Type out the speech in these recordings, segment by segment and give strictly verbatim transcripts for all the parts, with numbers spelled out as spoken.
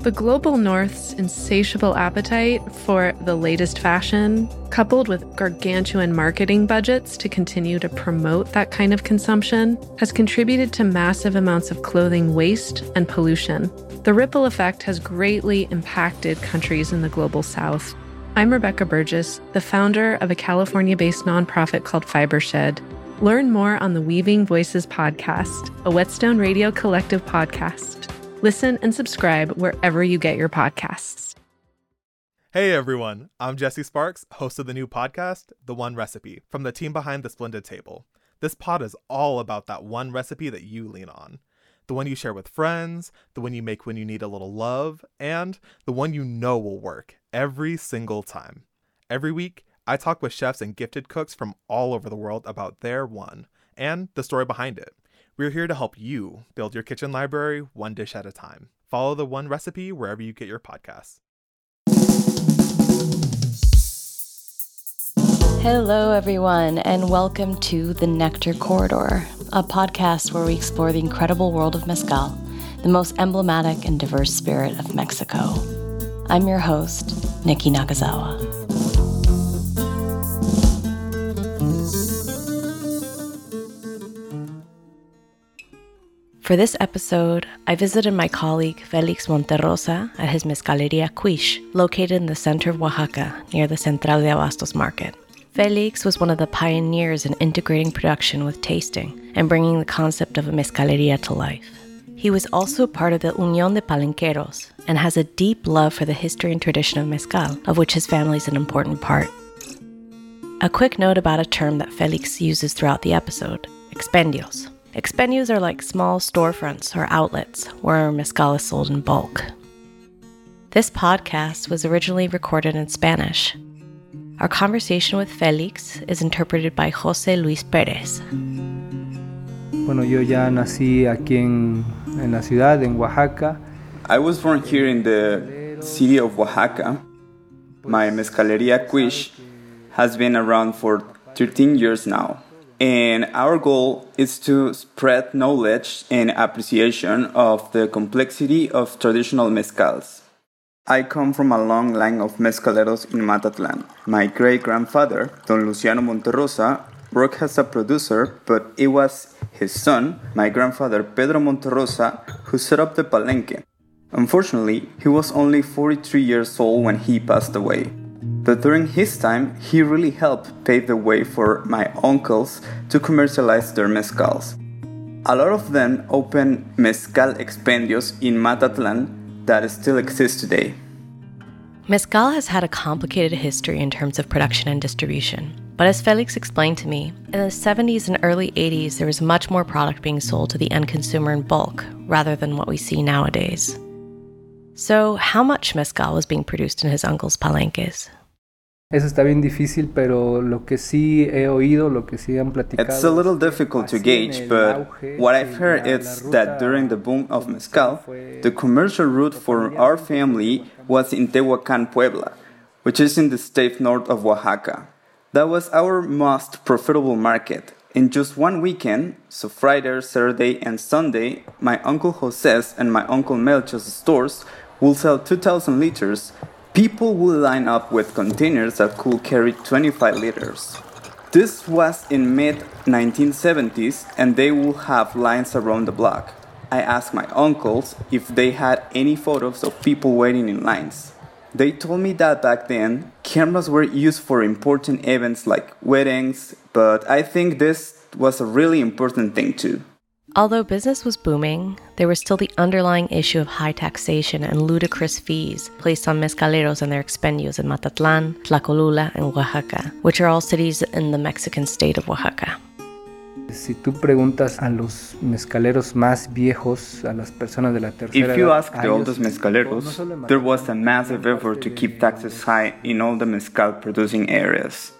The global north's insatiable appetite for the latest fashion, coupled with gargantuan marketing budgets to continue to promote that kind of consumption, has contributed to massive amounts of clothing waste and pollution. The ripple effect has greatly impacted countries in the global south. I'm Rebecca Burgess, the founder of a California-based nonprofit called Fibershed. Learn more on the Weaving Voices podcast, a Whetstone Radio Collective podcast. Listen and subscribe wherever you get your podcasts. Hey everyone, I'm Jesse Sparks, host of the new podcast, The One Recipe, from the team behind The Splendid Table. This pod is all about that one recipe that you lean on. The one you share with friends, the one you make when you need a little love, and the one you know will work every single time. Every week, I talk with chefs and gifted cooks from all over the world about their one, and the story behind it. We're here to help you build your kitchen library one dish at a time. Follow The One Recipe wherever you get your podcasts. Hello, everyone, and welcome to The Nectar Corridor, a podcast where we explore the incredible world of mezcal, the most emblematic and diverse spirit of Mexico. I'm your host, Nikki Nagazawa. For this episode, I visited my colleague Félix Monterrosa at his Mezcalería Cuish, located in the center of Oaxaca, near the Central de Abastos market. Félix was one of the pioneers in integrating production with tasting and bringing the concept of a mezcalería to life. He was also part of the Unión de Palenqueros and has a deep love for the history and tradition of mezcal, of which his family is an important part. A quick note about a term that Félix uses throughout the episode, expendios. Expendios are like small storefronts or outlets where mezcal is sold in bulk. This podcast was originally recorded in Spanish. Our conversation with Félix is interpreted by José Luis Pérez. Bueno, yo ya nací aquí en en la ciudad en Oaxaca. I was born here in the city of Oaxaca. My Mezcalería Cuish has been around for thirteen years now. And our goal is to spread knowledge and appreciation of the complexity of traditional mezcals. I come from a long line of mezcaleros in Matatlán. My great-grandfather, Don Luciano Monterrosa, worked as a producer, but it was his son, my grandfather Pedro Monterrosa, who set up the palenque. Unfortunately, he was only forty-three years old when he passed away. But during his time, he really helped pave the way for my uncles to commercialize their mezcals. A lot of them opened mezcal expendios in Matatlán that still exist today. Mezcal has had a complicated history in terms of production and distribution. But as Félix explained to me, in the seventies and early eighties, there was much more product being sold to the end consumer in bulk, rather than what we see nowadays. So, how much mezcal was being produced in his uncle's palenques? It's a little difficult to gauge, but what I've heard is that during the boom of mezcal, the commercial route for our family was in Tehuacán, Puebla, which is in the state north of Oaxaca. That was our most profitable market. In just one weekend, so Friday, Saturday, and Sunday, my Uncle Jose's and my Uncle Melchor's stores will sell two thousand liters. People would line up with containers that could carry twenty-five liters. This was in mid nineteen seventies, and they would have lines around the block. I asked my uncles if they had any photos of people waiting in lines. They told me that back then, cameras were used for important events like weddings, but I think this was a really important thing too. Although business was booming, there was still the underlying issue of high taxation and ludicrous fees placed on mezcaleros and their expendios in Matatlán, Tlacolula, and Oaxaca, which are all cities in the Mexican state of Oaxaca. If you ask the oldest mezcaleros, there was a massive effort to keep taxes high in all the mezcal producing areas.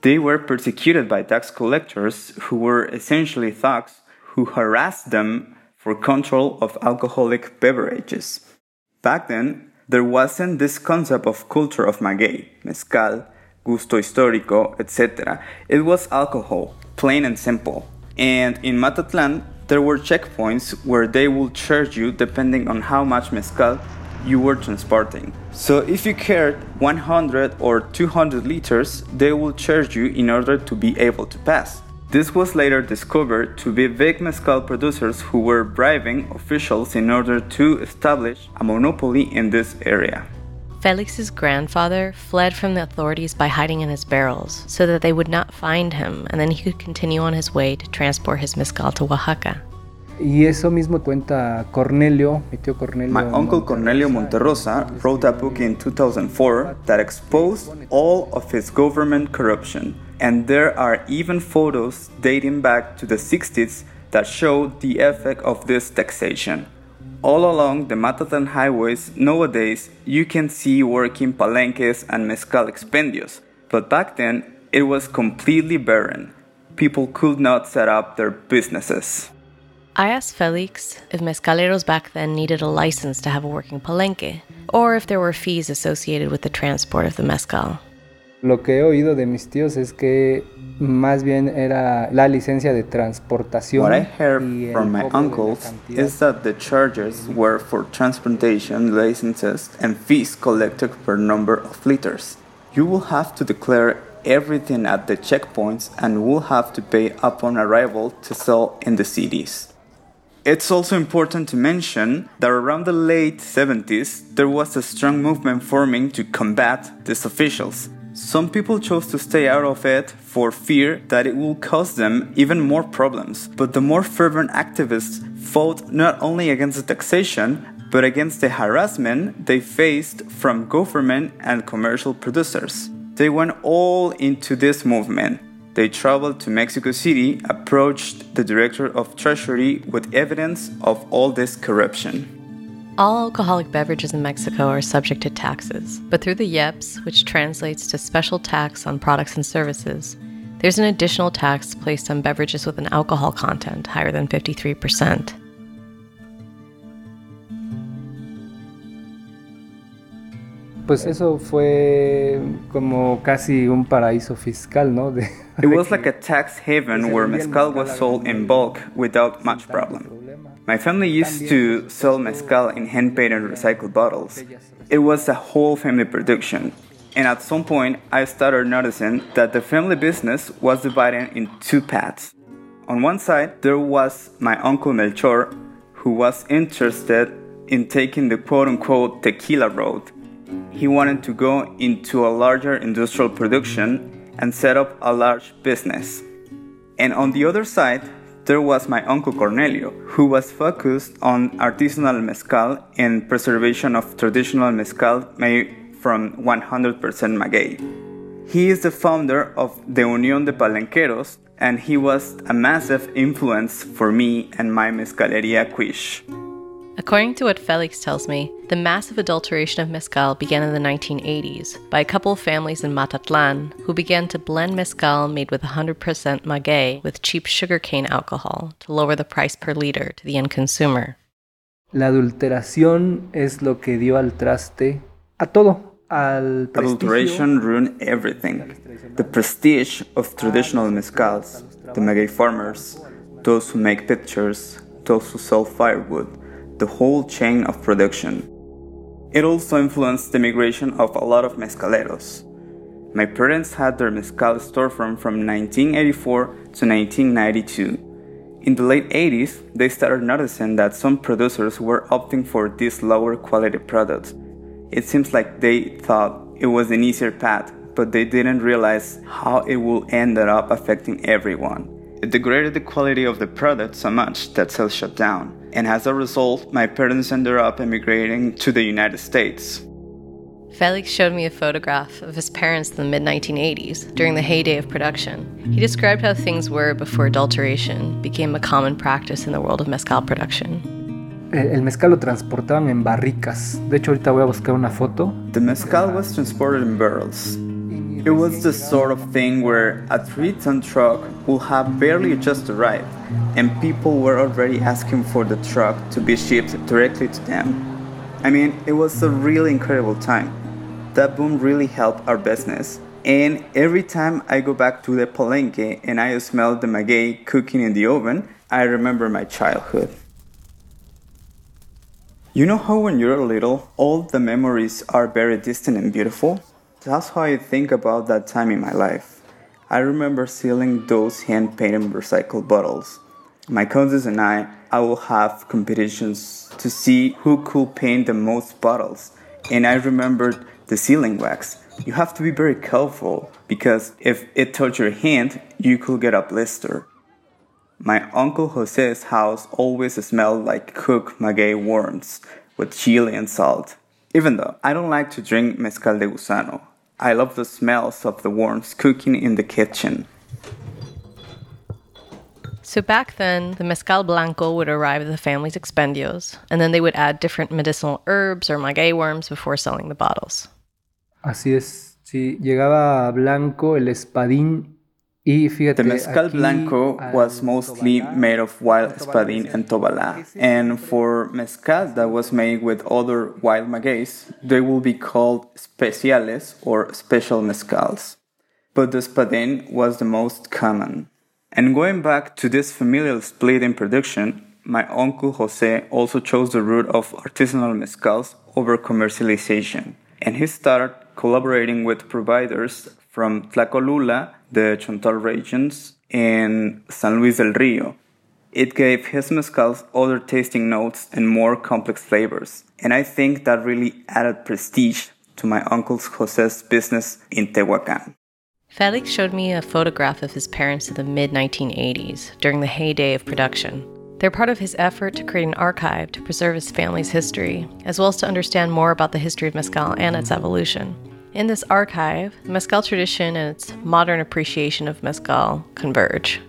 They were persecuted by tax collectors who were essentially thugs who harassed them for control of alcoholic beverages. Back then, there wasn't this concept of culture of maguey, mezcal, gusto histórico, et cetera. It was alcohol, plain and simple. And in Matatlán, there were checkpoints where they would charge you depending on how much mezcal you were transporting. So if you carried one hundred or two hundred liters, they will charge you in order to be able to pass. This was later discovered to be big mezcal producers who were bribing officials in order to establish a monopoly in this area. Felix's grandfather fled from the authorities by hiding in his barrels so that they would not find him, and then he could continue on his way to transport his mezcal to Oaxaca. Y eso mismo cuenta Cornelio, mi tío Cornelio. My uncle Cornelio Monterrosa wrote a book in two thousand four that exposed all of his government corruption, and there are even photos dating back to the sixties that show the effect of this taxation. All along the Matatlán highways nowadays, you can see working palenques and mezcal expendios, but back then it was completely barren. People could not set up their businesses. I asked Felix if mezcaleros back then needed a license to have a working palenque, or if there were fees associated with the transport of the mezcal. Lo que he oído de mis tíos es que más bien era la licencia de transportación. What I heard from my uncles is that the charges were for transportation, licenses, and fees collected per number of liters. You will have to declare everything at the checkpoints and will have to pay upon arrival to sell in the cities. It's also important to mention that around the late seventies, there was a strong movement forming to combat these officials. Some people chose to stay out of it for fear that it will cause them even more problems. But the more fervent activists fought not only against the taxation, but against the harassment they faced from government and commercial producers. They went all into this movement. They traveled to Mexico City, approached the director of Treasury with evidence of all this corruption. All alcoholic beverages in Mexico are subject to taxes, but through the I E P S, which translates to special tax on products and services, there's an additional tax placed on beverages with an alcohol content higher than fifty-three percent. Pues eso fue como casi un paraíso fiscal, ¿no? De, It was like a tax haven where mezcal was sold in bulk without much problem. My family used to sell mezcal in hand-painted recycled bottles. It was a whole family production. And at some point, I started noticing that the family business was divided in two paths. On one side, there was my uncle Melchor, who was interested in taking the quote-unquote tequila road. He wanted to go into a larger industrial production and set up a large business. And on the other side, there was my uncle Cornelio, who was focused on artisanal mezcal and preservation of traditional mezcal made from one hundred percent maguey. He is the founder of the Unión de Palenqueros, and he was a massive influence for me and my Mezcalería Cuish. According to what Felix tells me, the massive adulteration of mezcal began in the nineteen eighties by a couple of families in Matatlán who began to blend mezcal made with one hundred percent maguey with cheap sugarcane alcohol to lower the price per liter to the end consumer. La adulteración es lo que dio al traste a todo. Al Adulteration ruined everything. The prestige of traditional mezcals, the maguey farmers, those who make pictures, those who sell firewood, the whole chain of production. It also influenced the migration of a lot of mezcaleros. My parents had their mezcal storefront from nineteen eighty-four to nineteen ninety-two. In the late eighties, they started noticing that some producers were opting for these lower quality products. It seems like they thought it was an easier path, but they didn't realize how it will end up affecting everyone. It degraded the quality of the product so much that sales shut down. And as a result, my parents ended up emigrating to the United States. Felix showed me a photograph of his parents in the mid nineteen eighties, during the heyday of production. He described how things were before adulteration became a common practice in the world of mezcal production. El mezcal lo transportaban en barricas. De hecho, ahorita voy a buscar una foto. The mezcal was transported in barrels. It was the sort of thing where a three-ton truck would have barely just arrived, and people were already asking for the truck to be shipped directly to them. I mean, it was a really incredible time. That boom really helped our business, and every time I go back to the palenque and I smell the maguey cooking in the oven, I remember my childhood. You know how when you're little, all the memories are very distant and beautiful? That's how I think about that time in my life. I remember sealing those hand-painted recycled bottles. My cousins and I, I will have competitions to see who could paint the most bottles. And I remembered the sealing wax. You have to be very careful, because if it touched your hand, you could get a blister. My Uncle Jose's house always smelled like cooked maguey worms with chili and salt. Even though I don't like to drink mezcal de gusano, I love the smells of the worms cooking in the kitchen. So back then, the mezcal blanco would arrive at the family's expendios, and then they would add different medicinal herbs or maguey worms before selling the bottles. Así es, sí, llegaba blanco, el espadín, y fíjate. The mezcal aquí, blanco was mostly tobalá, made of wild espadín and tobalá, and for mezcal that was made with other wild magueys, they will be called especiales or special mezcals. But the espadín was the most common. And going back to this familial split in production, my Uncle Jose also chose the route of artisanal mezcals over commercialization, and he started collaborating with providers from Tlacolula, the Chontal regions, and San Luis del Rio. It gave his mezcals other tasting notes and more complex flavors, and I think that really added prestige to my Uncle Jose's business in Tehuacán. Félix showed me a photograph of his parents in the mid nineteen eighties, during the heyday of production. They're part of his effort to create an archive to preserve his family's history, as well as to understand more about the history of mezcal and its evolution. In this archive, the mezcal tradition and its modern appreciation of mezcal converge.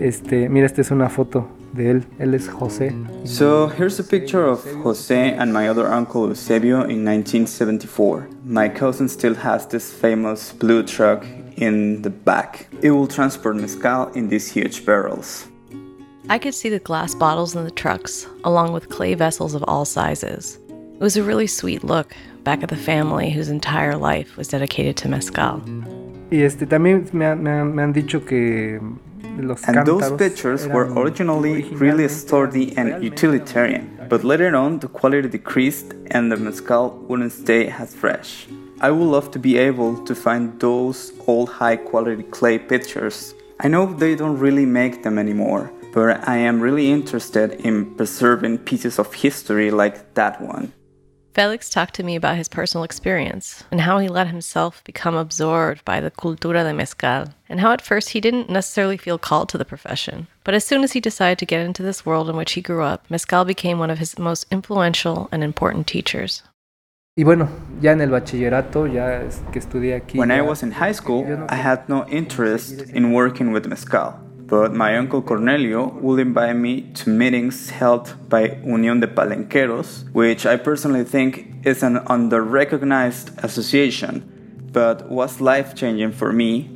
Este, mira, esta es una foto de él. Él es José. So here's a picture of José and my other uncle Eusebio in nineteen seventy-four. My cousin still has this famous blue truck in the back. It will transport mezcal in these huge barrels. I could see the glass bottles in the trucks, along with clay vessels of all sizes. It was a really sweet look back at the family whose entire life was dedicated to mezcal. Y este también me, me, me han dicho que los cántaros. And those pictures were originally really sturdy and utilitarian, but later on the quality decreased and the mezcal wouldn't stay as fresh. I would love to be able to find those old high-quality clay pictures. I know they don't really make them anymore, but I am really interested in preserving pieces of history like that one. Félix talked to me about his personal experience and how he let himself become absorbed by the cultura de mezcal, and how at first he didn't necessarily feel called to the profession. But as soon as he decided to get into this world in which he grew up, mezcal became one of his most influential and important teachers. When I was in high school, I had no interest in working with mezcal. But my uncle Cornelio would invite me to meetings held by Unión de Palenqueros, which I personally think is an under-recognized association, but was life-changing for me.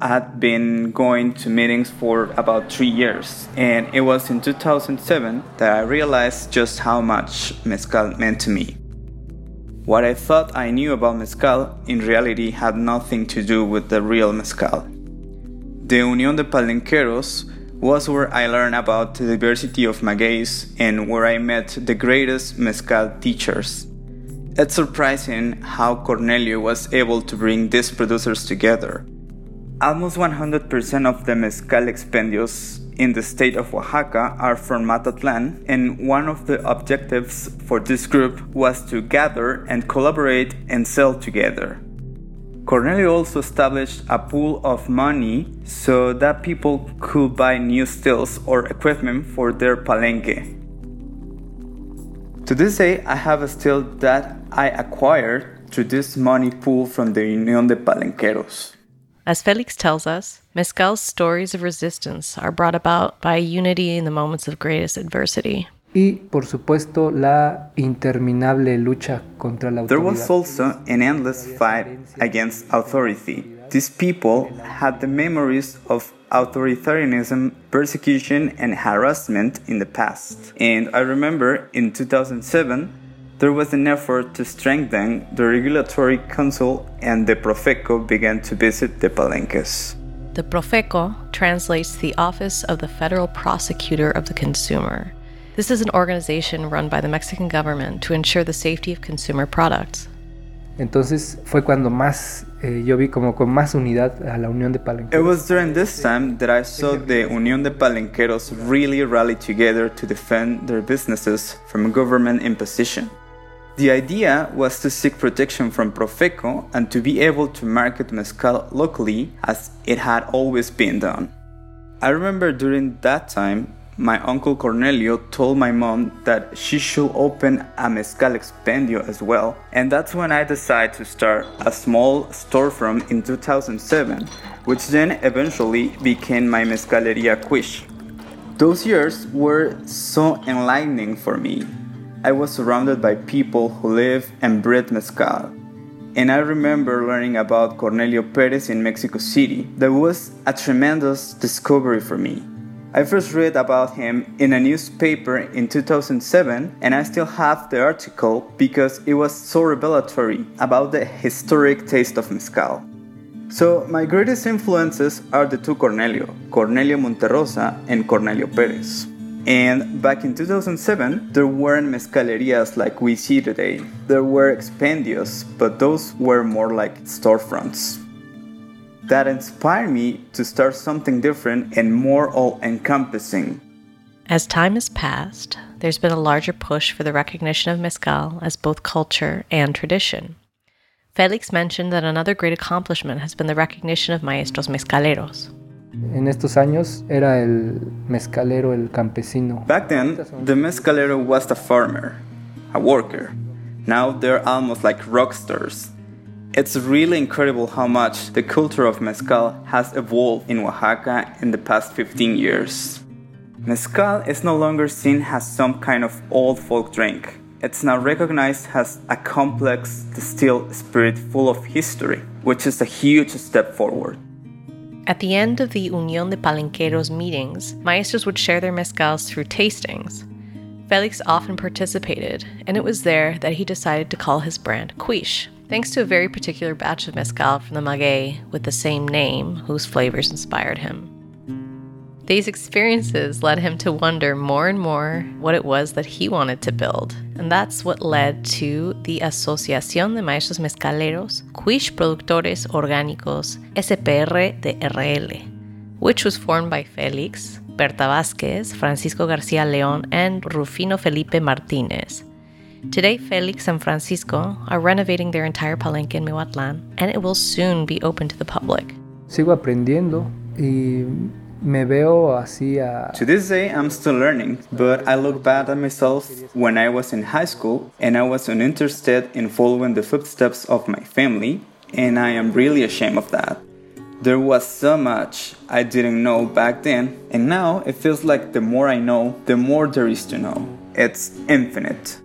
I had been going to meetings for about three years, and it was in two thousand seven that I realized just how much mezcal meant to me. What I thought I knew about mezcal in reality had nothing to do with the real mezcal. The Unión de Palenqueros was where I learned about the diversity of magueys and where I met the greatest mezcal teachers. It's surprising how Cornelio was able to bring these producers together. Almost one hundred percent of the mezcal expendios in the state of Oaxaca are from Matatlán, and one of the objectives for this group was to gather and collaborate and sell together. Cornelio also established a pool of money so that people could buy new stills or equipment for their palenque. To this day, I have a still that I acquired through this money pool from the Unión de Palenqueros. As Félix tells us, mezcal's stories of resistance are brought about by unity in the moments of greatest adversity. Y, por supuesto, la interminable lucha contra la autoridad. There was also an endless fight against authority. These people had the memories of authoritarianism, persecution, and harassment in the past. And I remember in two thousand seven, there was an effort to strengthen the regulatory council, and the Profeco began to visit the palenques. The Profeco translates the Office of the Federal Prosecutor of the Consumer. This is an organization run by the Mexican government to ensure the safety of consumer products. Entonces fue cuando más eh, yo vi como con más unidad a la Unión de Palenqueros. It was during this time that I saw the Unión de Palenqueros really rally together to defend their businesses from government imposition. The idea was to seek protection from Profeco and to be able to market mezcal locally as it had always been done. I remember during that time, my uncle Cornelio told my mom that she should open a mezcal expendio as well, and that's when I decided to start a small storefront in two thousand seven, which then eventually became my Mezcalería Cuish. Those years were so enlightening for me. I was surrounded by people who live and breathe mezcal. And I remember learning about Cornelio Pérez in Mexico City. That was a tremendous discovery for me. I first read about him in a newspaper in two thousand seven, and I still have the article because it was so revelatory about the historic taste of mezcal. So my greatest influences are the two Cornelio, Cornelio Monterrosa and Cornelio Pérez. And back in two thousand seven, there weren't mezcalerías like we see today. There were expendios, but those were more like storefronts. That inspired me to start something different and more all-encompassing. As time has passed, there's been a larger push for the recognition of mezcal as both culture and tradition. Félix mentioned that another great accomplishment has been the recognition of maestros mezcaleros. En estos años era el mezcalero, el campesino. Back then, the mezcalero was a farmer, a worker. Now they're almost like rock stars. It's really incredible how much the culture of mezcal has evolved in Oaxaca in the past fifteen years. Mezcal is no longer seen as some kind of old folk drink. It's now recognized as a complex, distilled spirit full of history, which is a huge step forward. At the end of the Unión de Palenqueros meetings, maestros would share their mezcals through tastings. Félix often participated, and it was there that he decided to call his brand Cuish, thanks to a very particular batch of mezcal from the maguey with the same name, whose flavors inspired him. These experiences led him to wonder more and more what it was that he wanted to build, and that's what led to the Asociación de Maestros Mezcaleros Cuish Productores Organicos S P R de R L, which was formed by Félix, Berta Vázquez, Francisco García León, and Rufino Felipe Martínez. Today, Félix and Francisco are renovating their entire palenque in Mezcalpan, and it will soon be open to the public. Sigo aprendiendo y... Me veo así a... To this day, I'm still learning, but I look back at myself when I was in high school and I was uninterested in following the footsteps of my family, and I am really ashamed of that. There was so much I didn't know back then, and now it feels like the more I know, the more there is to know. It's infinite.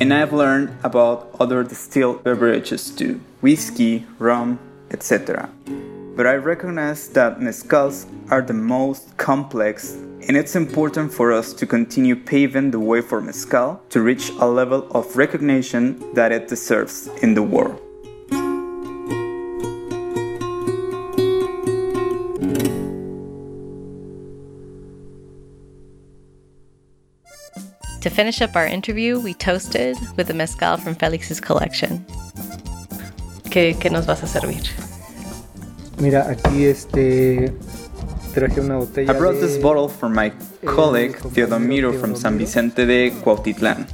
And I've learned about other distilled beverages too, whiskey, rum, et cetera. But I recognize that mezcals are the most complex, and it's important for us to continue paving the way for mezcal to reach a level of recognition that it deserves in the world. To finish up our interview, we toasted with the mezcal from Félix's collection. ¿Qué, qué nos vas a servir? Mira, aquí este traje una botella. I brought this bottle from my colleague Teodomiro from San Vicente de Cuautitlán.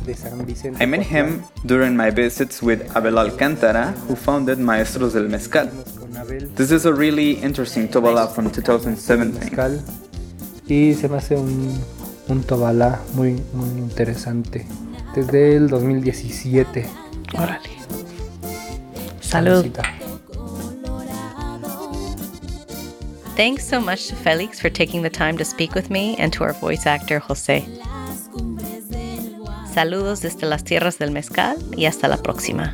I met him during my visits with Abel Alcántara, who founded Maestros del Mezcal. This is a really interesting tobalá from two thousand seventeen. Y se me hace un un tobalá muy muy interesante desde el dos mil diecisiete. Órale. Salud. Thanks so much to Félix for taking the time to speak with me and to our voice actor, José. Saludos desde las tierras del mezcal y hasta la próxima.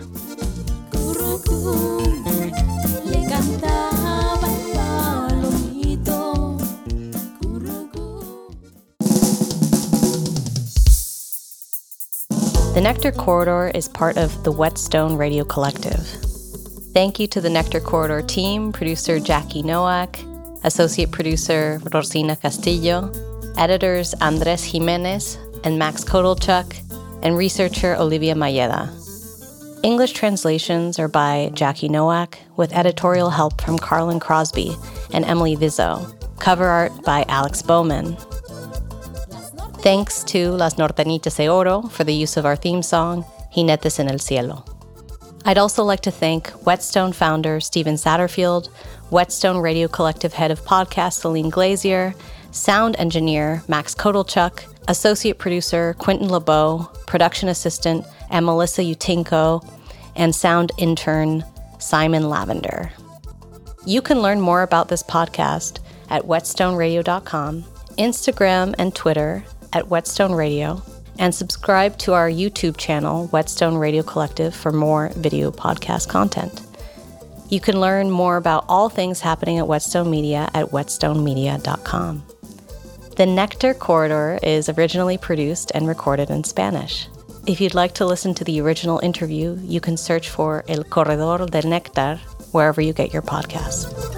The Nectar Corridor is part of the Whetstone Radio Collective. Thank you to the Nectar Corridor team, producer Jackie Nowak, Associate Producer Rosina Castillo, Editors Andrés Jiménez, and Max Kotelchuk, and researcher Olivia Mayeda. English translations are by Jackie Nowak, with editorial help from Carlin Crosby and Emily Vizzo. Cover art by Alex Bowman. Thanks to Las Nortenitas de Oro for the use of our theme song, Jinetes en el Cielo. I'd also like to thank Whetstone founder Steven Satterfield, Whetstone Radio Collective head of podcast Celine Glazier, sound engineer Max Kotelchuk, associate producer Quentin LeBeau, production assistant and Melissa Utinko, and sound intern Simon Lavender. You can learn more about this podcast at whetstone radio dot com, Instagram and Twitter at Whetstone Radio, and subscribe to our YouTube channel, Whetstone Radio Collective, for more video podcast content. You can learn more about all things happening at Whetstone Media at whetstone media dot com. The Nectar Corridor is originally produced and recorded in Spanish. If you'd like to listen to the original interview, you can search for El Corredor del Nectar wherever you get your podcasts.